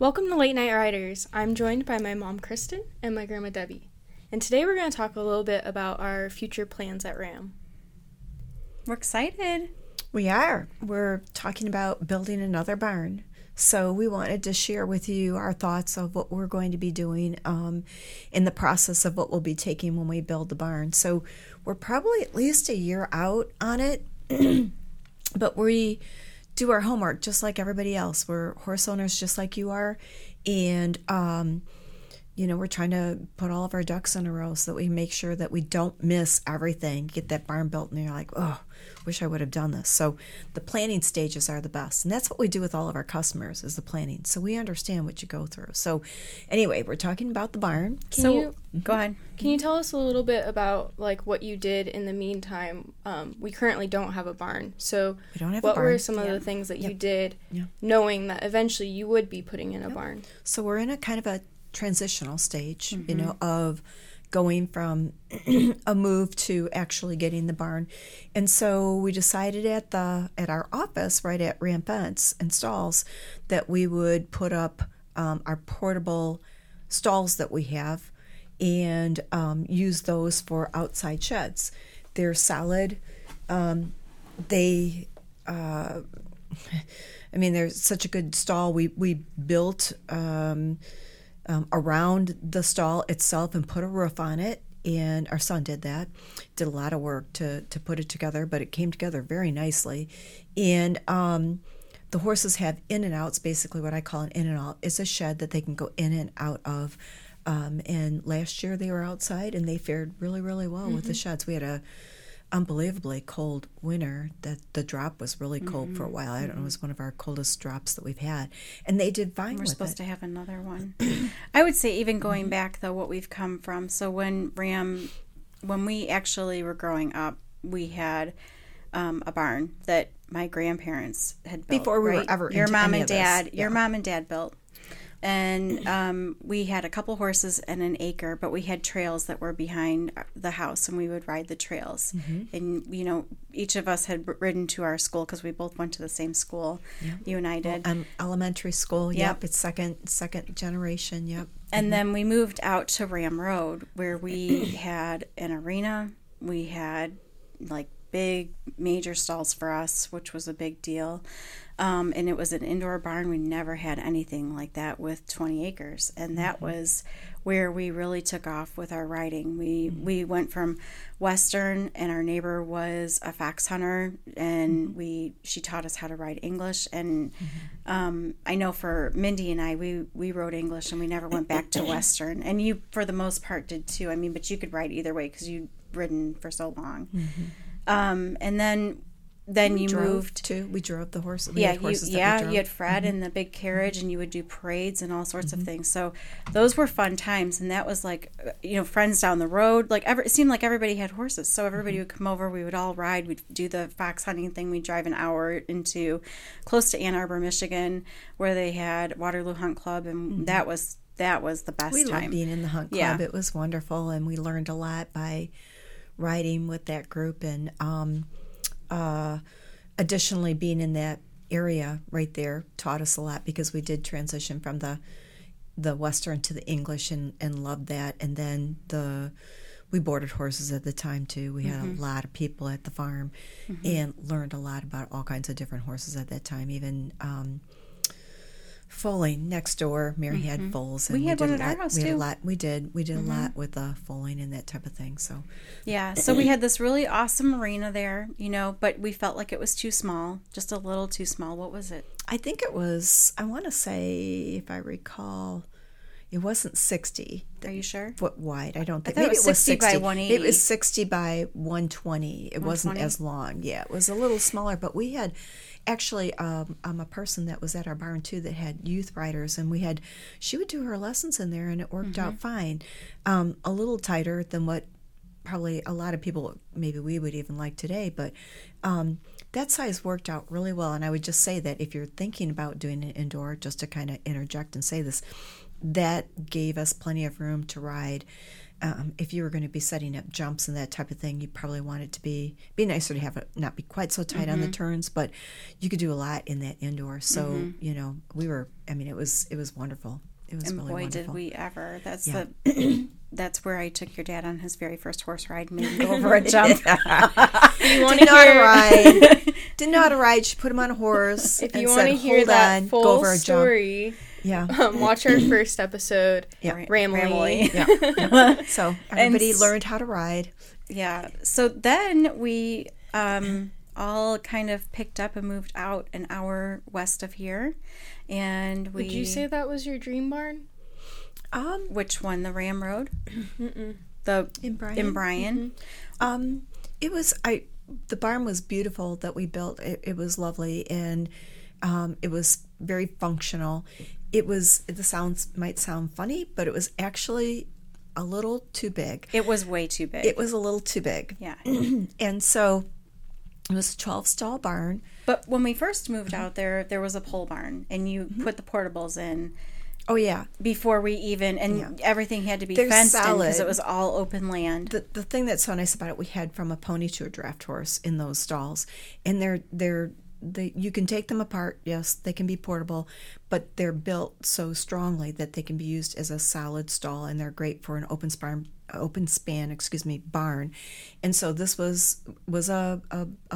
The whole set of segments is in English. Welcome to Late Night Riders. I'm joined by my mom, Kristen, and my grandma, Debbie. And today we're going to talk a little bit about our future plans at Ram. We're excited. We are. We're talking about building another barn. So we wanted to share with you our thoughts of what we're going to be doing in the process of what we'll be taking when we build the barn. So we're probably at least a year out on it, but we do our homework just like everybody else. We're horse owners just like you are, and we're trying to put all of our ducks in a row so that we make sure that we don't miss everything. Get that barn built, and you're like, oh, wish I would have done this. So the planning stages are the best, and that's what we do with all of our customers is the planning. So we understand what you go through. So anyway, we're talking about the barn. Go ahead. Can you tell us a little bit about like what you did in the meantime? We currently don't have a barn. So what were some of the things that you did knowing that eventually you would be putting in a barn? So we're in a kind of a transitional stage, of going from a move to actually getting the barn. And so we decided at our office right at Ramp Ents and Stalls that we would put up our portable stalls that we have and use those for outside sheds. They're solid. They're such a good stall. We built around the stall itself and put a roof on it, and our son did a lot of work to put it together, but it came together very nicely. And the horses have in and outs. Basically what I call an in and out is a shed that they can go in and out of, and last year they were outside and they fared really, really well with the sheds. We had a unbelievably cold winter that the drop was really cold for a while. I don't know, it was one of our coldest drops that we've had, and they did fine. We're supposed to have another one. I would say even going back though, what we've come from. So when we actually were growing up, we had a barn that my grandparents had built before we were ever. Your mom and dad built. And we had a couple horses and an acre, but we had trails that were behind the house, and we would ride the trails. And, each of us had ridden to our school because we both went to the same school. Yep. You and I did. Elementary school, yep. It's second generation, yep. And then we moved out to Ram Road where we had an arena. We had, big major stalls for us, which was a big deal, and it was an indoor barn. We never had anything like that with 20 acres, and that was where we really took off with our riding. We went from Western, and our neighbor was a fox hunter, and she taught us how to ride English, and I know for Mindy and I, we rode English, and we never went back to Western, and you for the most part did too. I mean, but you could ride either way because you'd ridden for so long. And then we moved to. We drove the horses. You had Fred in the big carriage, and you would do parades and all sorts of things. So those were fun times, and that was friends down the road. It seemed like everybody had horses, so everybody would come over. We would all ride. We'd do the fox hunting thing. We'd drive an hour into close to Ann Arbor, Michigan, where they had Waterloo Hunt Club, and that was the best time. We loved being in the Hunt Club. Yeah. It was wonderful, and we learned a lot by riding with that group, and additionally being in that area right there taught us a lot because we did transition from the Western to the English and loved that. And then we boarded horses at the time too. We had a lot of people at the farm and learned a lot about all kinds of different horses at that time, even foaling next door. Mary had foals, and we had one at our house too. We did a lot with the foaling and that type of thing. So so we had this really awesome arena there, but we felt like it was too small, just a little too small. What was it? I think it was, I want to say, if I recall, it wasn't 60. Are you sure? Foot wide. I don't think. Maybe it was 60 by 180. It was 60 by 120. It wasn't as long. Yeah, it was a little smaller. But we had actually a person that was at our barn too that had youth riders, and she would do her lessons in there, and it worked out fine. A little tighter than what probably a lot of people maybe we would even like today, but that size worked out really well. And I would just say that if you're thinking about doing an indoor, just to kind of interject and say this, that gave us plenty of room to ride if you were going to be setting up jumps and that type of thing, you probably want it to be nicer to have it not be quite so tight on the turns, but you could do a lot in that indoor. So, you know, we were, I mean, it was wonderful. It was really wonderful. And boy, did we ever. That's the... That's where I took your dad on his very first horse ride, made him go over a jump. Didn't know how to ride. She put him on a horse. If you want to hear that full story, watch our first episode, Ramley. Yeah. So everybody learned how to ride. Yeah. So then we all kind of picked up and moved out an hour west of here. And we... Did you say that was your dream barn? Which one? The Ram Road? In Bryan. Mm-hmm. It was, the barn was beautiful that we built. It was lovely, and it was very functional. It was, the sounds might sound funny, but it was actually a little too big. It was way too big. It was a little too big. Yeah. And so it was a 12-stall barn. But when we first moved out there, there was a pole barn, and you put the portables in. Oh, yeah. Before we even, and everything had to be fenced in because it was all open land. The thing that's so nice about it, we had from a pony to a draft horse in those stalls. And you can take them apart, yes, they can be portable, but they're built so strongly that they can be used as a solid stall, and they're great for an open span barn. And so this was a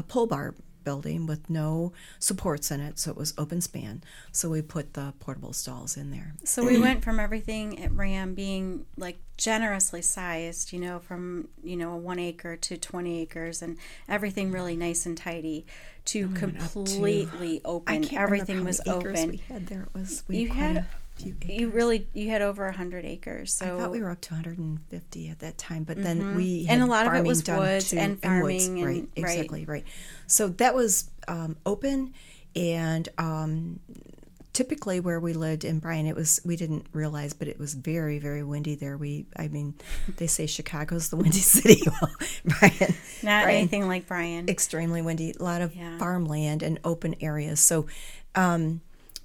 pole barn building with no supports in it, so it was open span, so we put the portable stalls in there. So we went from everything at Ram being like generously sized, you know, from, you know, 1 acre to 20 acres and everything really nice and tidy, to completely open. I can't everything remember how many was acres open we had there. It was we you had a few acres. You had over 100 acres. So I thought we were up to 150 at that time, but then we had, and a lot of it was woods and farming. And right, exactly, right. So that was open, and typically where we lived in Bryan, it was, we didn't realize, but it was very, very windy there. They say Chicago's the windy city. Well, Bryan, not anything like Bryan. Extremely windy. A lot of farmland and open areas. So.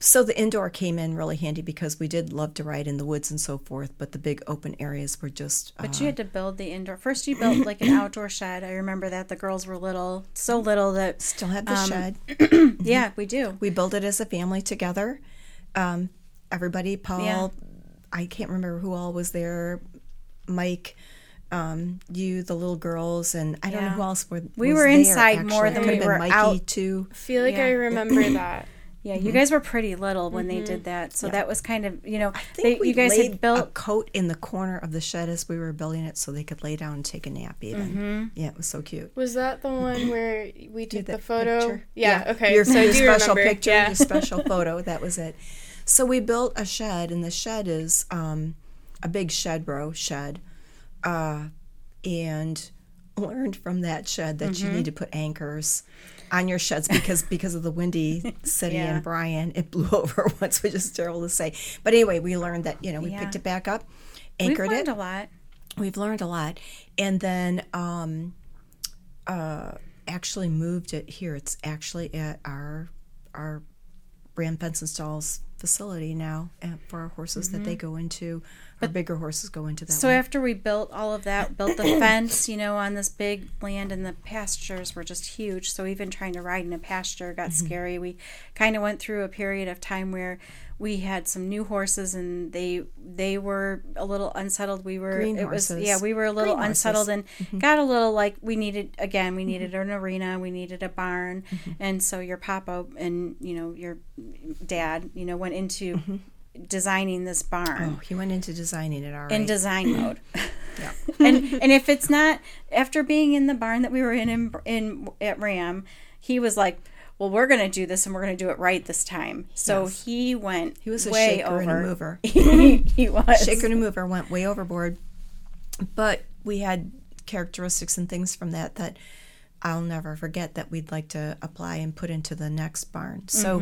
So the indoor came in really handy because we did love to ride in the woods and so forth, but the big open areas were just... But you had to build the indoor. First you built like an outdoor shed. I remember that. The girls were little, so little that... Still have the shed. Yeah, we do. We built it as a family together. Everybody, Paul, I can't remember who all was there, Mike... you, the little girls, and I don't know who else were. We were inside more than we were Mikey out too. I feel like I remember that. Yeah, you guys were pretty little when they did that, so that was kind of, you know, I think you guys had built a coat in the corner of the shed as we were building it, so they could lay down and take a nap even. Yeah, it was so cute. Was that the one where we took the photo? Yeah. Okay. Your special picture, your special photo. That was it. So we built a shed, and the shed is a big shed. And learned from that shed that you need to put anchors on your sheds because of the windy city in Bryan. It blew over once, which is terrible to say. But anyway, we learned that, you know, we picked it back up, anchored it. We've learned a lot. And then actually moved it here. It's actually at our Ramp Ents and Stalls facility now for our horses that they go into. But bigger horses go into that. So after we built all of that, built the fence, you know, on this big land, and the pastures were just huge. So even trying to ride in a pasture got scary. We kind of went through a period of time where we had some new horses, and they were a little unsettled. We were a little unsettled and got a little like we needed an arena, we needed a barn, and so your papa and, you know, your dad, you know, went into designing this barn. Oh, he went into designing it already. In design mode. Yeah. And if it's not after being in the barn that we were in at Ram, he was like, well, we're going to do this, and we're going to do it right this time. So he went. He was a shaker and a mover. He was shaker and a mover. Went way overboard. But we had characteristics and things from that I'll never forget that we'd like to apply and put into the next barn. So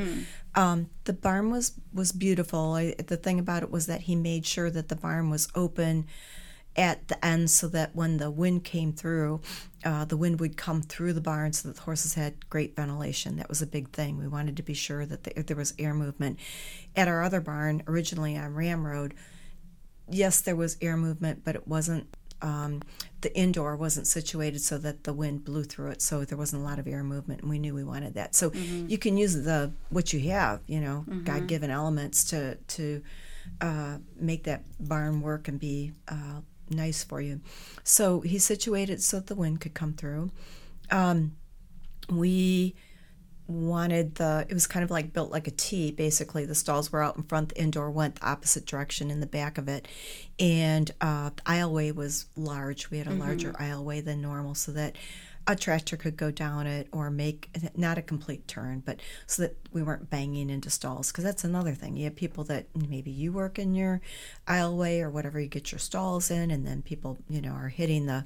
the barn was beautiful. The thing about it was that he made sure that the barn was open at the end so that when the wind came through, the wind would come through the barn so that the horses had great ventilation. That was a big thing. We wanted to be sure that there was air movement. At our other barn, originally on Ram Road, yes, there was air movement, but it wasn't the indoor wasn't situated so that the wind blew through it, so there wasn't a lot of air movement, and we knew we wanted that. So you can use the what you have, you know, God-given elements to make that barn work and be nice for you. So he situated so that the wind could come through. We wanted it was kind of like built like a T, basically. The stalls were out in front, the indoor went the opposite direction in the back of it. And the aisleway was large. We had a larger aisleway than normal so that a tractor could go down it or make, not a complete turn, but so that we weren't banging into stalls. Because that's another thing. You have people that maybe you work in your aisleway or whatever, you get your stalls in, and then people, you know, are hitting the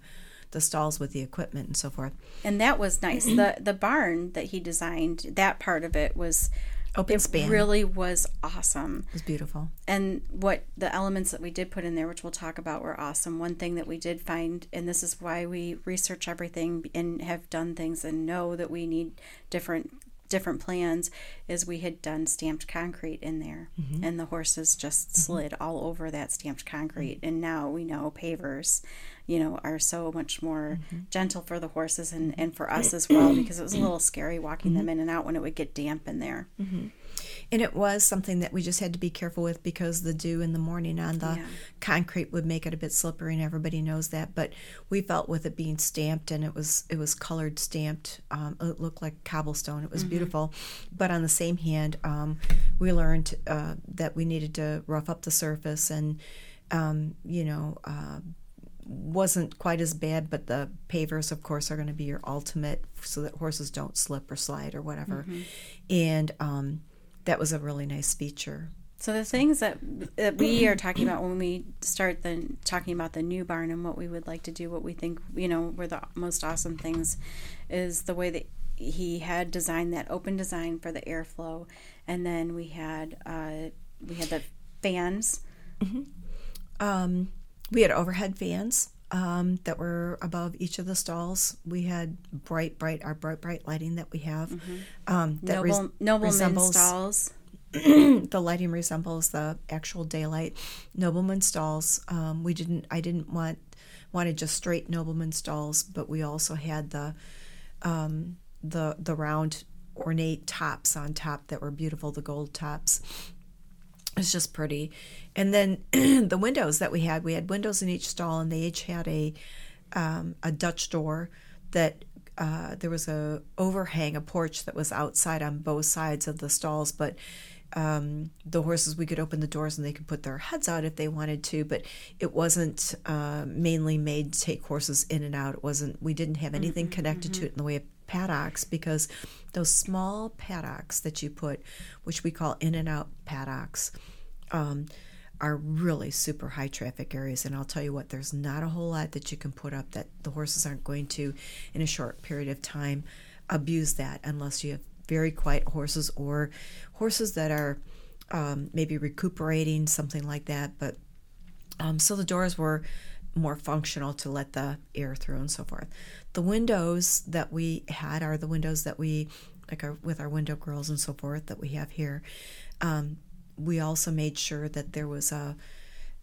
stalls with the equipment and so forth. And that was nice. The barn that he designed, that part of it was open span. It really was awesome. It was beautiful. And what the elements that we did put in there, which we'll talk about, were awesome. One thing that we did find, and this is why we research everything and have done things and know that we need different plans, is we had done stamped concrete in there, and the horses just slid all over that stamped concrete. And now we know pavers, you know, are so much more gentle for the horses and for us as well, because it was a little scary walking them in and out when it would get damp in there. And it was something that we just had to be careful with, because the dew in the morning on the concrete would make it a bit slippery, and everybody knows that. But we felt with it being stamped, and it was colored stamped, it looked like cobblestone. It was beautiful. But on the same hand, we learned that we needed to rough up the surface, and wasn't quite as bad, but the pavers, of course, are going to be your ultimate, so that horses don't slip or slide or whatever. And that was a really nice feature. So the things that we are talking about when we start talking about the new barn and what we would like to do, what we think, you know, were the most awesome things, is the way that he had designed that open design for the airflow, and then we had the fans. We had overhead fans that were above each of the stalls. We had bright lighting that we have. That Nobleman stalls. The lighting resembles the actual daylight. Nobleman stalls. I didn't want just straight Nobleman stalls, but we also had the round ornate tops on top that were beautiful. The gold tops. It's just pretty. And then the windows that we had windows in each stall, and they each had a Dutch door that there was a overhang, a porch that was outside on both sides of the stalls, but the horses, we could open the doors and they could put their heads out if they wanted to, but it wasn't mainly made to take horses in and out. We didn't have anything connected to it in the way of paddocks, because those small paddocks that you put, which we call in and out paddocks, are really super high traffic areas. And I'll tell you what, there's not a whole lot that you can put up that the horses aren't going to, in a short period of time, abuse that, unless you have very quiet horses or horses that are maybe recuperating, something like that. But so the doors were more functional to let the air through and so forth. The windows that we had are the windows that we, like with our window grills and so forth, that we have here. We also made sure that there was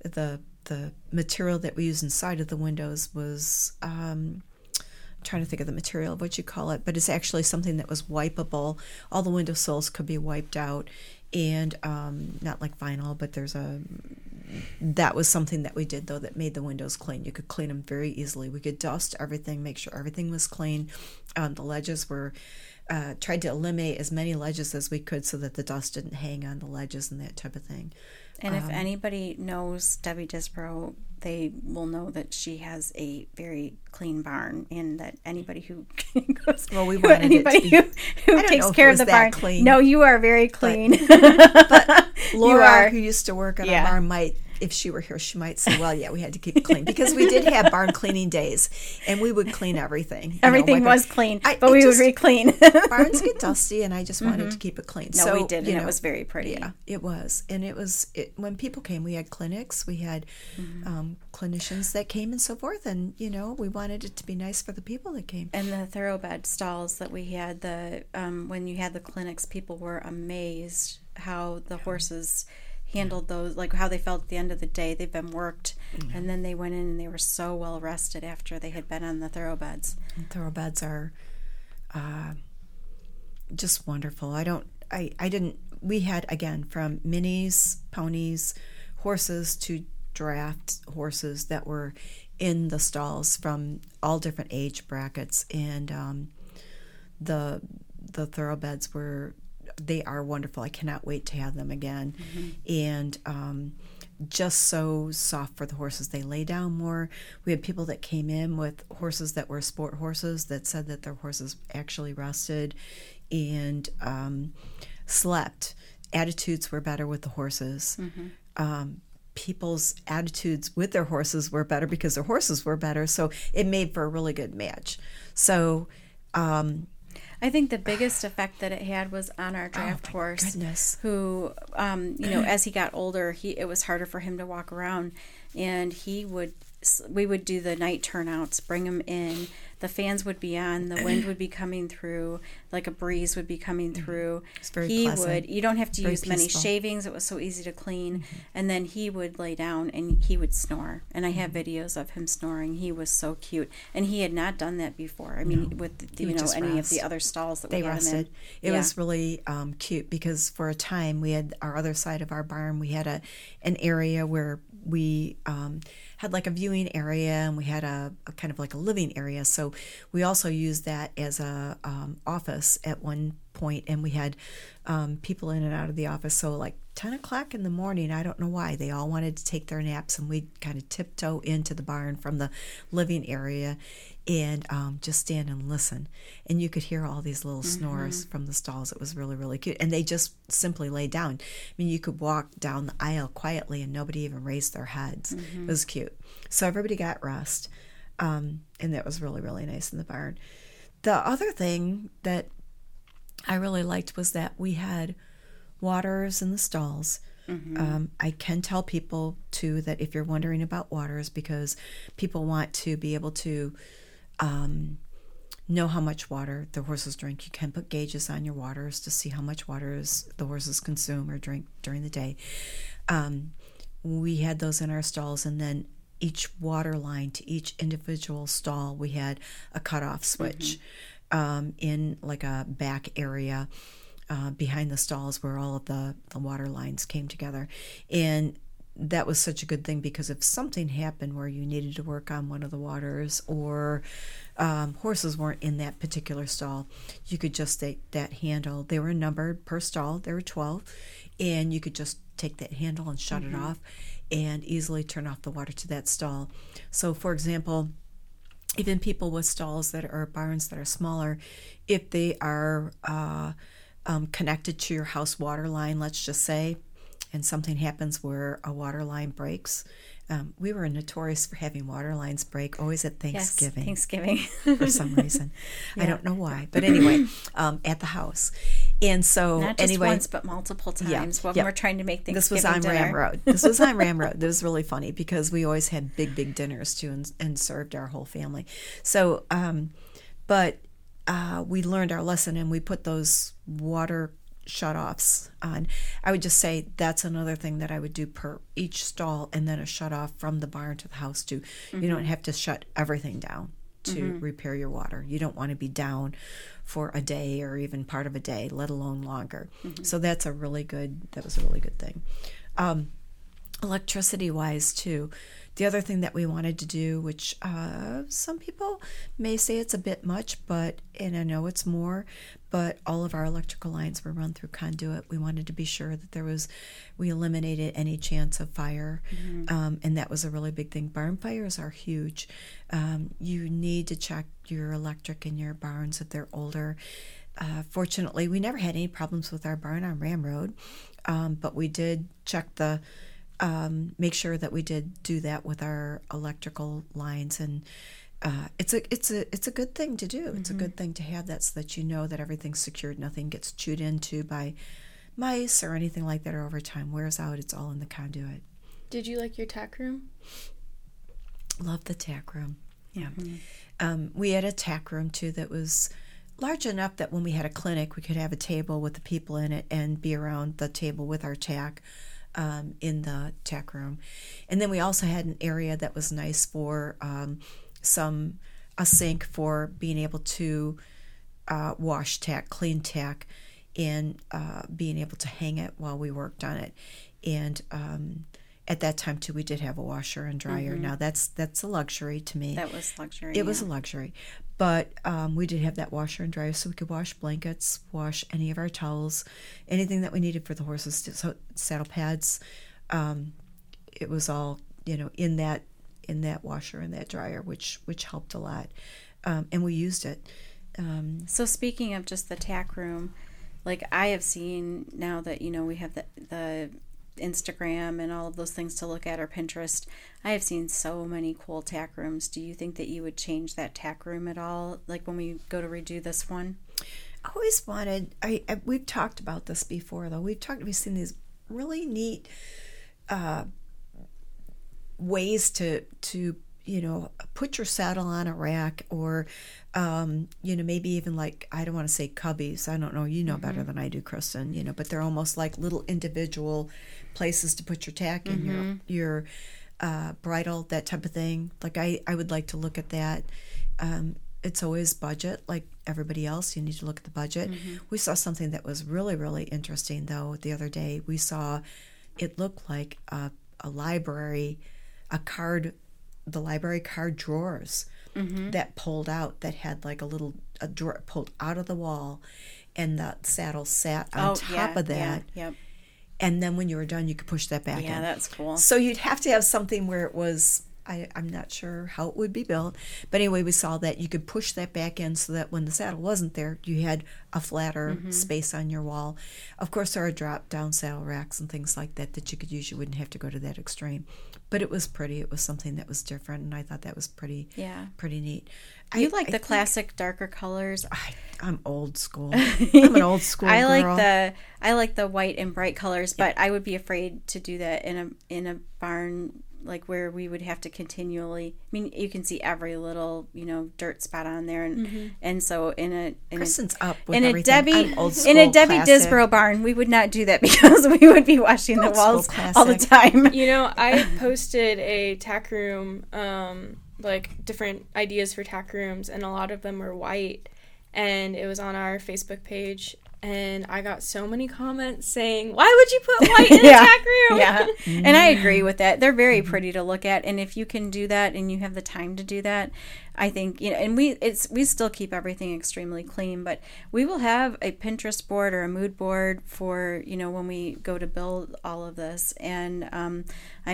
the material that we use inside of the windows was, I'm trying to think of the material of what you call it, but it's actually something that was wipeable. All the window sills could be wiped out, and not like vinyl, but that was something that we did, though, that made the windows clean. You could clean them very easily. We could dust everything, make sure everything was clean. The ledges were tried to eliminate as many ledges as we could so that the dust didn't hang on the ledges and that type of thing. And if anybody knows Debbie Disbrow, they will know that she has a very clean barn, and that anybody who goes, well, we wanted anybody it to be, who takes care of the barn. Clean. No, you are very clean. But Laura, who used to work at our barn, might, if she were here, she might say, well, yeah, we had to keep it clean, because we did have barn cleaning days, and we would clean everything. Everything was clean, but we would re-clean. Barns get dusty, and I just wanted to keep it clean. No, so, we did, and it was very pretty. Yeah, it was. And it was, when people came, we had clinics, we had clinicians that came and so forth, and, you know, we wanted it to be nice for the people that came. And the thoroughbred stalls that we had, when you had the clinics, people were amazed how the horses handled those, like how they felt at the end of the day. They've been worked, and then they went in and they were so well rested after they had been on the thoroughbreds. And thoroughbreds are just wonderful. We had, again, from minis, ponies, horses to draft horses that were in the stalls from all different age brackets, and the thoroughbreds are wonderful. I cannot wait to have them again. Mm-hmm. And just so soft for the horses. They lay down more. We had people that came in with horses that were sport horses that said that their horses actually rested and slept. Attitudes were better with the horses. Mm-hmm. People's attitudes with their horses were better because their horses were better. So it made for a really good match. So I think the biggest effect that it had was on our draft horse, goodness. Who, as he got older, it was harder for him to walk around, and we would do the night turnouts, bring him in. The fans would be on, the wind would be coming through, like a breeze would be coming through. It's very pleasant. You don't have to use many shavings. It was so easy to clean. Mm-hmm. And then he would lay down and he would snore. And I have videos of him snoring. He was so cute. And he had not done that before. I mean, with any of the other stalls that we had him in. It was really cute because for a time we had our other side of our barn. We had an area where we had like a viewing area, and we had a kind of like a living area. So we also used that as a office at one point, and we had people in and out of the office. So like 10 o'clock in the morning, I don't know why, they all wanted to take their naps, and we'd kind of tiptoe into the barn from the living area and just stand and listen. And you could hear all these little snores from the stalls. It was really, really cute. And they just simply lay down. I mean, you could walk down the aisle quietly and nobody even raised their heads. Mm-hmm. It was cute. So everybody got rest. And that was really, really nice in the barn. The other thing that I really liked was that we had waters in the stalls. Mm-hmm. I can tell people, too, that if you're wondering about waters, because people want to be able to know how much water the horses drink. You can put gauges on your waters to see how much water the horses consume or drink during the day. We had those in our stalls, and then each water line to each individual stall, we had a cutoff switch in like a back area behind the stalls where all of the water lines came together. And that was such a good thing, because if something happened where you needed to work on one of the waters, or horses weren't in that particular stall, you could just take that handle. They were numbered per stall. There were 12, and you could just take that handle and shut it off and easily turn off the water to that stall. So, for example, even people with stalls that are barns that are smaller, if they are connected to your house water line, let's just say, and something happens where a water line breaks. We were notorious for having water lines break always at Thanksgiving. Yes, Thanksgiving. For some reason. Yeah. I don't know why. But anyway, at the house. And so, not just once, but multiple times while we were trying to make Thanksgiving dinner. This was on Ram Road. It was really funny because we always had big, big dinners, too, and served our whole family. So, we learned our lesson, and we put those water shutoffs on. I would just say that's another thing that I would do per each stall, and then a shutoff from the barn to the house, too. Mm-hmm. You don't have to shut everything down to repair your water. You don't want to be down for a day or even part of a day, let alone longer. Mm-hmm. So that was a really good thing. Electricity wise too, the other thing that we wanted to do, which some people may say it's a bit much, and I know it's more, but all of our electrical lines were run through conduit. We wanted to be sure that we eliminated any chance of fire, and that was a really big thing. Barn fires are huge. You need to check your electric in your barns if they're older. Fortunately, we never had any problems with our barn on Ram Road, but we did check make sure that we did do that with our electrical lines, and it's a good thing to do. It's a good thing to have that, so that you know that everything's secured, nothing gets chewed into by mice or anything like that, or over time wears out. It's all in the conduit. Did you like your tack room? Love the tack room. Yeah. Mm-hmm. We had a tack room too that was large enough that when we had a clinic, we could have a table with the people in it and be around the table with our tack. in the tech room. And then we also had an area that was nice for a sink for being able to wash tack, clean tack, and being able to hang it while we worked on it. And at that time too, we did have a washer and dryer. Mm-hmm. Now that's a luxury to me. That was luxury. It was a luxury, but we did have that washer and dryer, so we could wash blankets, wash any of our towels, anything that we needed for the horses. So saddle pads, it was all in that washer and that dryer, which helped a lot, and we used it. So speaking of just the tack room, like I have seen now that we have the Instagram and all of those things to look at, or Pinterest, I have seen so many cool tack rooms. Do you think that you would change that tack room at all, like when we go to redo this one? I always wanted, we've talked about this before though, we've seen these really neat ways to put your saddle on a rack, or maybe even like, I don't want to say cubbies, I don't know, mm-hmm. better than I do, Kristen, but they're almost like little individual places to put your tack mm-hmm. in, your bridle, that type of thing. Like I would like to look at that. It's always budget, like everybody else, you need to look at the budget. Mm-hmm. We saw something that was really, really interesting though the other day. We saw, it looked like a library, the library card drawers mm-hmm. that pulled out, that had like a drawer pulled out of the wall, and the saddle sat on top of that. Yeah, yep. And then when you were done, you could push that back in. Yeah, that's cool. So you'd have to have something where it was, I'm not sure how it would be built, but anyway, we saw that you could push that back in so that when the saddle wasn't there, you had a flatter mm-hmm. space on your wall. Of course, there are drop-down saddle racks and things like that you could use. You wouldn't have to go to that extreme. But it was pretty. It was something that was different, and I thought that was pretty neat. You like the classic darker colors. I'm old school. I'm an old school girl. I like the white and bright colors, yeah. But I would be afraid to do that in a barn like where we would have to continually. I mean, you can see every little dirt spot on there, and mm-hmm. and so Kristen's up with in everything. In a Debbie Disbrow barn, we would not do that because we would be washing the walls all the time. I posted a tack room, like different ideas for tack rooms, and a lot of them were white, and it was on our Facebook page. And I got so many commenents saying, why would you put white in a tack room? Yeah, and I agree with that. They're very pretty to look at. And if you can do that and you have the time to do that, I think, and we still keep everything extremely clean, but we will have a Pinterest board or a mood board for, when we go to build all of this. And I'm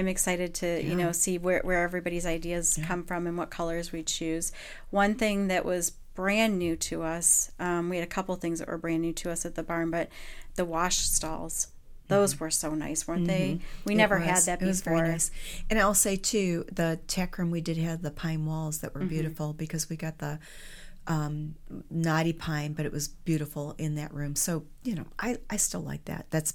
excited to, see where everybody's ideas come from and what colors we choose. One thing that was brand new to us, we had a couple things that were brand new to us at the barn, but the wash stalls, those mm-hmm. were so nice, weren't mm-hmm. they? We never had that before. It was very nice. And I'll say too, the tech room, we did have the pine walls that were mm-hmm. beautiful, because we got the knotty pine, but it was beautiful in that room. So I still like that. That's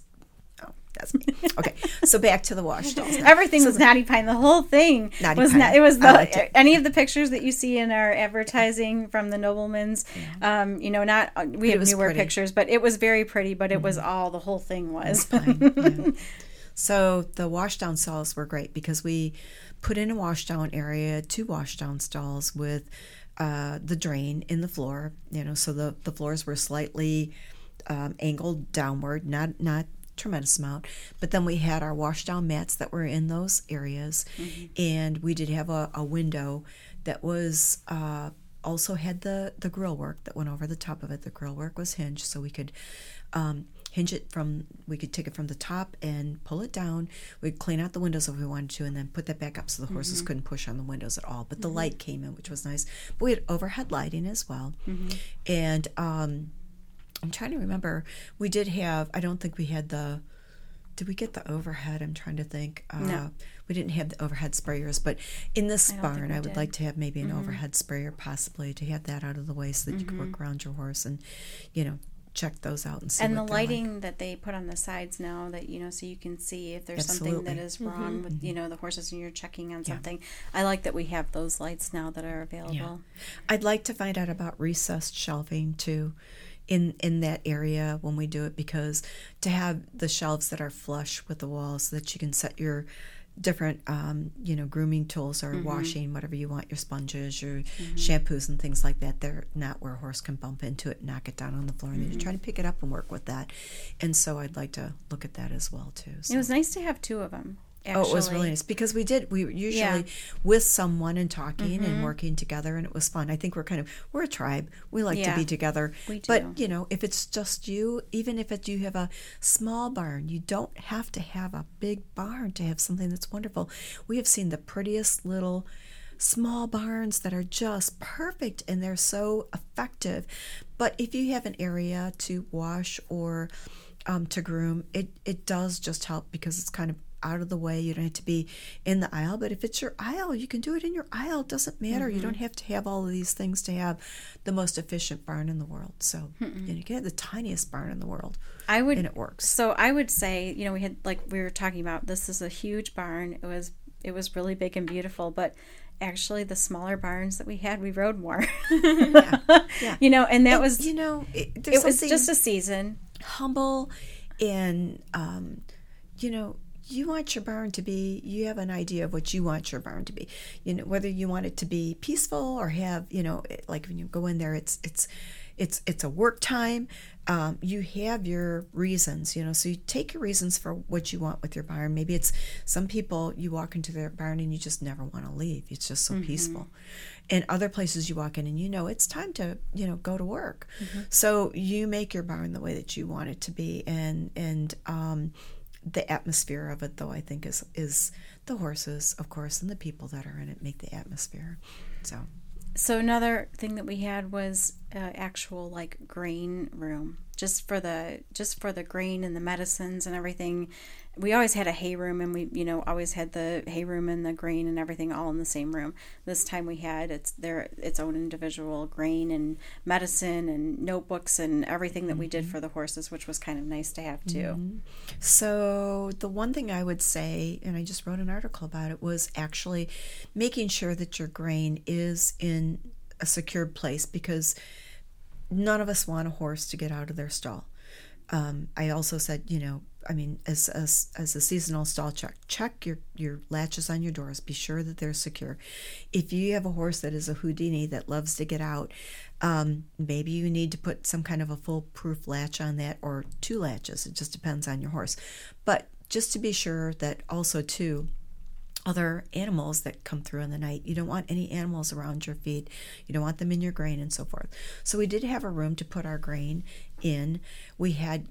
me. Okay, so back to the wash stalls. Everything was knotty pine. The whole thing was knotty pine. It was any of the pictures that you see in our advertising from the Nobleman's. Yeah. Not we have newer pictures, but it was very pretty. But it mm-hmm. was all the whole thing was pine. Yeah. So the wash down stalls were great because we put in a wash down area, 2 wash down stalls with the drain in the floor. So the floors were slightly angled downward, not tremendous amount, but then we had our wash down mats that were in those areas, mm-hmm. and we did have a window that was also had the grill work that went over the top of it. The grill work was hinged, so we could hinge it from, we could take it from the top and pull it down. We'd clean out the windows if we wanted to, and then put that back up so the horses mm-hmm. couldn't push on the windows at all, but the mm-hmm. light came in, which was nice. But we had overhead lighting as well, mm-hmm. and I'm trying to remember. We did have, I don't think we had did we get the overhead? I'm trying to think. No. We didn't have the overhead sprayers, but in this barn, I would like to have maybe an mm-hmm. overhead sprayer, possibly, to have that out of the way so that mm-hmm. you could work around your horse and, check those out and see. And what the lighting like. That they put on the sides now, that so you can see if there's Absolutely. Something that is wrong mm-hmm. with the horses, and you're checking on something. I like that we have those lights now that are available. Yeah. I'd like to find out about recessed shelving too. in that area when we do it, because to have the shelves that are flush with the walls so that you can set your different grooming tools or mm-hmm. washing, whatever you want, your sponges, your mm-hmm. shampoos and things like that. They're not where a horse can bump into it, knock it down on the floor, mm-hmm. and then you try to pick it up and work with that. And so I'd like to look at that as well too. So. It was nice to have two of them. Actually. Oh, it was really nice because we were usually with someone and talking mm-hmm. and working together, and it was fun. I think we're a tribe. We like to be together. We do. But if it's just you, even if you have a small barn, you don't have to have a big barn to have something that's wonderful. We have seen the prettiest little small barns that are just perfect, and they're so effective. But if you have an area to wash or to groom, it does just help because it's kind of out of the way. You don't have to be in the aisle, but if it's your aisle, you can do it in your aisle. It doesn't matter. Mm-hmm. You don't have to have all of these things to have the most efficient barn in the world. So you can have the tiniest barn in the world, and it works. So I would say, we had, like we were talking about, this is a huge barn. It was really big and beautiful, but actually the smaller barns that we had, we rode more. Yeah. And that was, it was just a season. Humble and, you want your barn to be, you have an idea of what you want your barn to be, whether you want it to be peaceful or have, like when you go in there, it's a work time. You have your reasons, so you take your reasons for what you want with your barn. Maybe it's some people, you walk into their barn and you just never want to leave. It's just so mm-hmm. peaceful. And other places you walk in and it's time to, go to work. Mm-hmm. So you make your barn the way that you want it to be. And the atmosphere of it, though, I think is the horses, of course, and the people that are in it make the atmosphere. So another thing that we had was actual like grain room, just for the grain and the medicines and everything. We always had a hay room, and we always had the hay room and the grain and everything all in the same room. This time we had its own individual grain and medicine and notebooks and everything that mm-hmm. we did for the horses, which was kind of nice to have too. Mm-hmm. So the one thing I would say, and I just wrote an article about it, was actually making sure that your grain is in a secured place, because none of us want a horse to get out of their stall. I also said, as a seasonal stall check your latches on your doors. Be sure that they're secure. If you have a horse that is a Houdini that loves to get out, maybe you need to put some kind of a foolproof latch on that, or two latches. It just depends on your horse. But just to be sure that also too, other animals that come through in the night, you don't want any animals around your feed. You don't want them in your grain and so forth. So we did have a room to put our grain in. We had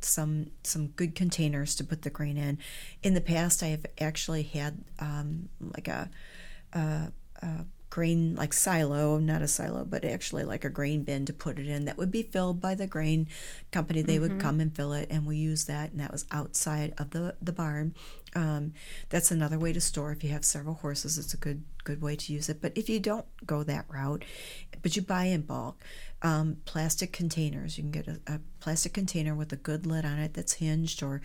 some good containers to put the grain in. In the past, I have actually had like a grain like silo, not a silo, but actually like a grain bin to put it in that would be filled by the grain company. They mm-hmm. would come and fill it, and we used that, and that was outside of the barn. That's another way to store. If you have several horses, it's a good way to use it. But if you don't go that route, but you buy in bulk, plastic containers, you can get a plastic container with a good lid on it that's hinged, or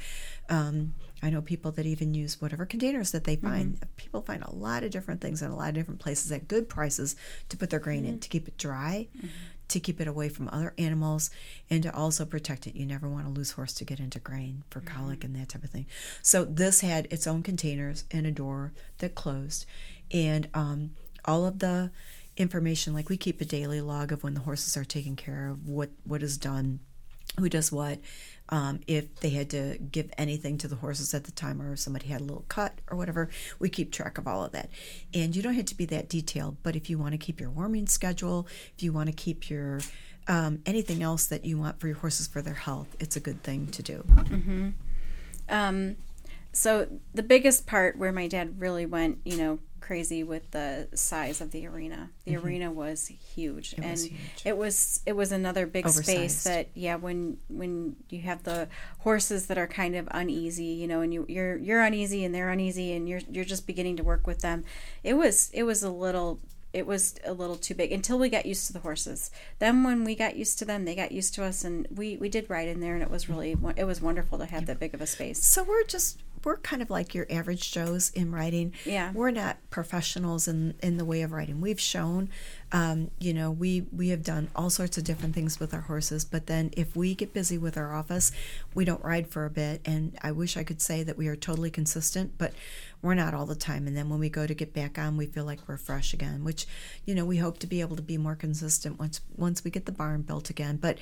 I know people that even use whatever containers that they find. Mm-hmm. People find a lot of different things in a lot of different places at good prices to put their grain mm-hmm. in, to keep it dry, mm-hmm. to keep it away from other animals, and to also protect it. You never want a loose horse to get into grain for colic mm-hmm. and that type of thing. So this had its own containers and a door that closed, and all of the information, like we keep a daily log of when the horses are taken care of, what is done, who does what, if they had to give anything to the horses at the time, or if somebody had a little cut or whatever, we keep track of all of that. And you don't have to be that detailed, but if you want to keep your warming schedule, if you want to keep your anything else that you want for your horses for their health, it's a good thing to do. Mm-hmm. So the biggest part where my dad really went, crazy with the size of the arena. The mm-hmm. arena was huge, it was another big oversized space that when you have the horses that are kind of uneasy, and you're uneasy and they're uneasy and you're just beginning to work with them. It was a little too big until we got used to the horses. Then when we got used to them, they got used to us, and we did ride in there, and it was wonderful to have that big of a space. So we're just we're kind of like your average Joes in writing. Yeah. We're not professionals in the way of writing. We've shown, you know, we have done all sorts of different things with our horses, but then if we get busy with our office, we don't ride for a bit. And I wish I could say that we are totally consistent, but we're not all the time. And then when we go to get back on, we feel like we're fresh again, which, you know, we hope to be able to be more consistent once we get the barn built again. But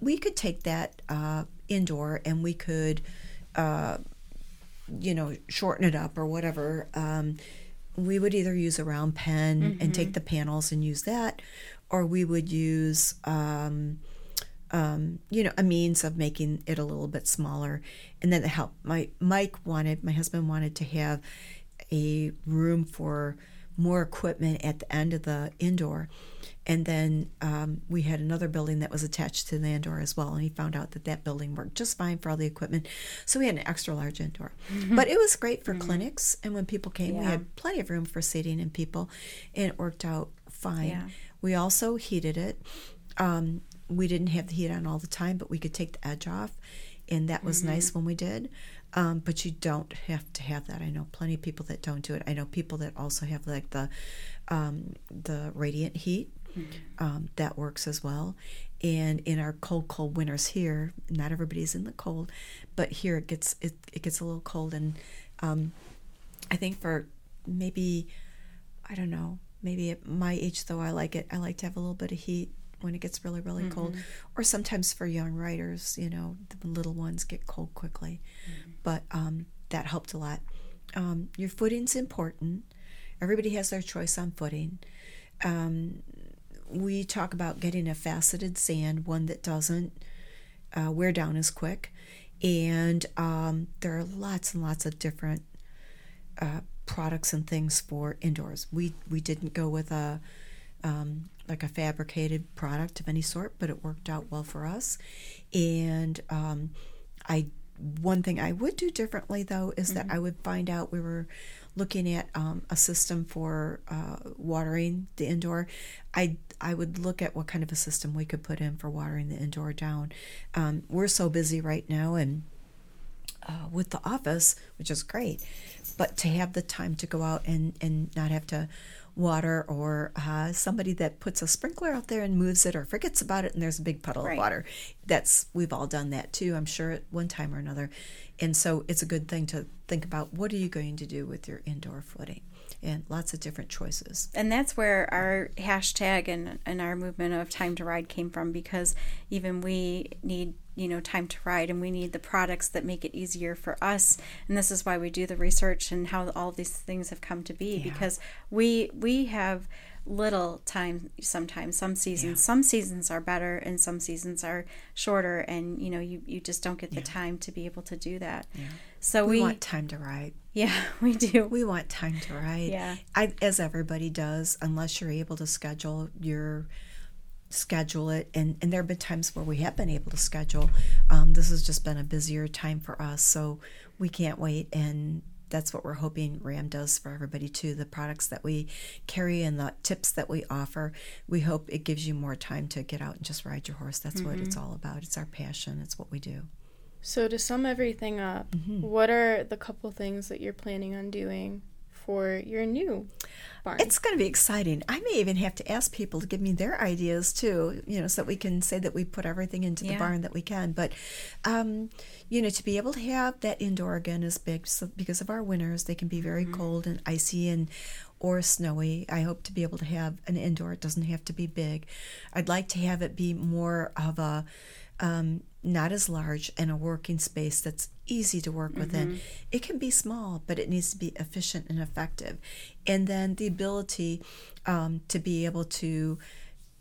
we could take that indoor and we could, you know, shorten it up or whatever. We would either use a round pen mm-hmm. and take the panels and use that, or we would use, you know, a means of making it a little bit smaller. And then it helped. My husband wanted to have a room for more equipment at the end of the indoor. And then we had another building that was attached to the indoor as well. And he found out that that building worked just fine for all the equipment. So we had an extra large indoor. Mm-hmm. But it was great for mm-hmm. clinics. And when people came, yeah. we had plenty of room for seating and people. And it worked out fine. Yeah. We also heated it. We didn't have the heat on all the time, but we could take the edge off. And that was mm-hmm. nice when we did. But you don't have to have that. I know plenty of people that don't do it. I know people that also have like the radiant heat. Mm-hmm. That works as well. And in our cold winters here, not everybody's in the cold, but here it gets a little cold. And I think for maybe, I don't know, maybe at my age though, I like it. I like to have a little bit of heat when it gets really, really mm-hmm. cold. Or sometimes for young riders, you know, the little ones get cold quickly. Mm-hmm. But that helped a lot. Your footing's important. Everybody has their choice on footing. We talk about getting a faceted sand, one that doesn't wear down as quick. And there are lots and lots of different products and things for indoors. We didn't go with a like a fabricated product of any sort, but it worked out well for us. And one thing I would do differently, though, is mm-hmm. that I would find out we were looking at a system for watering the indoor. I would look at what kind of a system we could put in for watering the indoor down. We're so busy right now and with the office, which is great, but to have the time to go out and not have to water or somebody that puts a sprinkler out there and moves it or forgets about it and there's a big puddle right. of water. We've all done that too, I'm sure, at one time or another. And so it's a good thing to think about, what are you going to do with your indoor footing? And lots of different choices. And that's where our hashtag and our movement of Time to Ride came from, because even we need, you know, time to ride, and we need the products that make it easier for us. And this is why we do the research and how all these things have come to be, yeah. because we have little time sometimes. Some seasons are better and some seasons are shorter, and you know you just don't get the yeah. time to be able to do that. Yeah. So we want time to ride. Yeah, we do. We want time to ride. Yeah, as everybody does, unless you're able to schedule your schedule it. And there have been times where we have been able to schedule. This has just been a busier time for us, so we can't wait. And that's what we're hoping RAM does for everybody too. The products that we carry and the tips that we offer, we hope it gives you more time to get out and just ride your horse. That's mm-hmm. what it's all about. It's our passion. It's what we do. So to sum everything up, mm-hmm. what are the couple things that you're planning on doing for your new barn? It's going to be exciting. I may even have to ask people to give me their ideas too, you know, so that we can say that we put everything into yeah. the barn that we can. But, you know, to be able to have that indoor again is big. So because of our winters, they can be very mm-hmm. cold and icy and or snowy. I hope to be able to have an indoor. It doesn't have to be big. I'd like to have it be more of a not as large, and a working space that's easy to work within. Mm-hmm. It can be small, but it needs to be efficient and effective. And then the ability to be able to,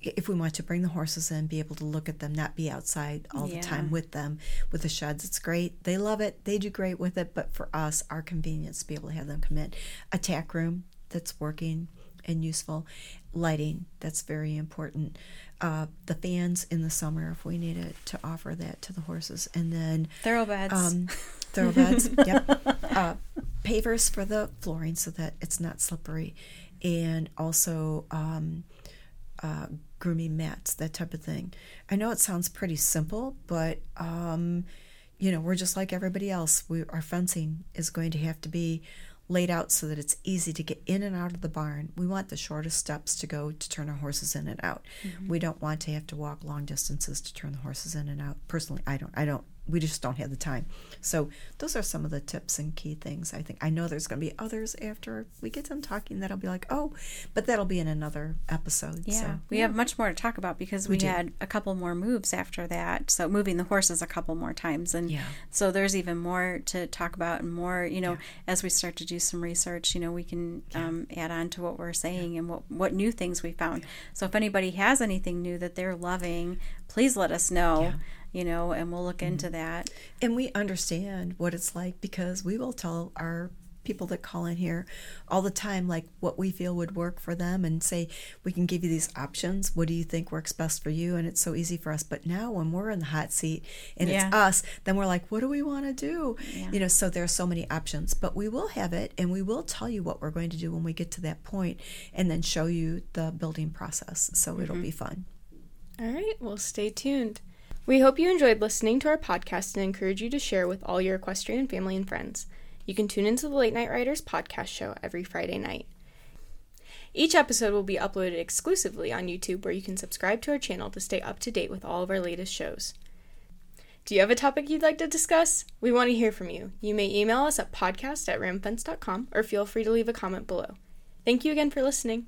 if we want to bring the horses in, be able to look at them, not be outside all yeah. the time with them. With the sheds, it's great. They love it. They do great with it. But for us, our convenience to be able to have them come in. A tack room that's working and useful. Lighting, that's very important. The fans in the summer, if we need it, to offer that to the horses. And then thoroughbreds. Thoroughbreds, yep. Pavers for the flooring so that it's not slippery. And also grooming mats, that type of thing. I know it sounds pretty simple, but you know, we're just like everybody else. Our fencing is going to have to be laid out so that it's easy to get in and out of the barn. We want the shortest steps to go to turn our horses in and out. Mm-hmm. We don't want to have to walk long distances to turn the horses in and out. Personally, I don't. We just don't have the time. So those are some of the tips and key things, I think. I know there's going to be others after we get them talking that'll be like, oh, but that'll be in another episode. Yeah, so, we have much more to talk about because we had a couple more moves after that. So moving the horses a couple more times. And so there's even more to talk about and more, you know, as we start to do some research, you know, we can add on to what we're saying and what new things we found. Yeah. So if anybody has anything new that they're loving, please let us know. Yeah. You know, and we'll look into that. And we understand what it's like because we will tell our people that call in here all the time, like what we feel would work for them and say, we can give you these options. What do you think works best for you? And it's so easy for us. But now when we're in the hot seat and it's us, then we're like, what do we want to do? Yeah. You know, so there are so many options, but we will have it and we will tell you what we're going to do when we get to that point and then show you the building process. So it'll be fun. All right. Well, stay tuned. We hope you enjoyed listening to our podcast and encourage you to share with all your equestrian family and friends. You can tune into the Late Night Riders podcast show every Friday night. Each episode will be uploaded exclusively on YouTube, where you can subscribe to our channel to stay up to date with all of our latest shows. Do you have a topic you'd like to discuss? We want to hear from you. You may email us at podcast@rampents.com or feel free to leave a comment below. Thank you again for listening.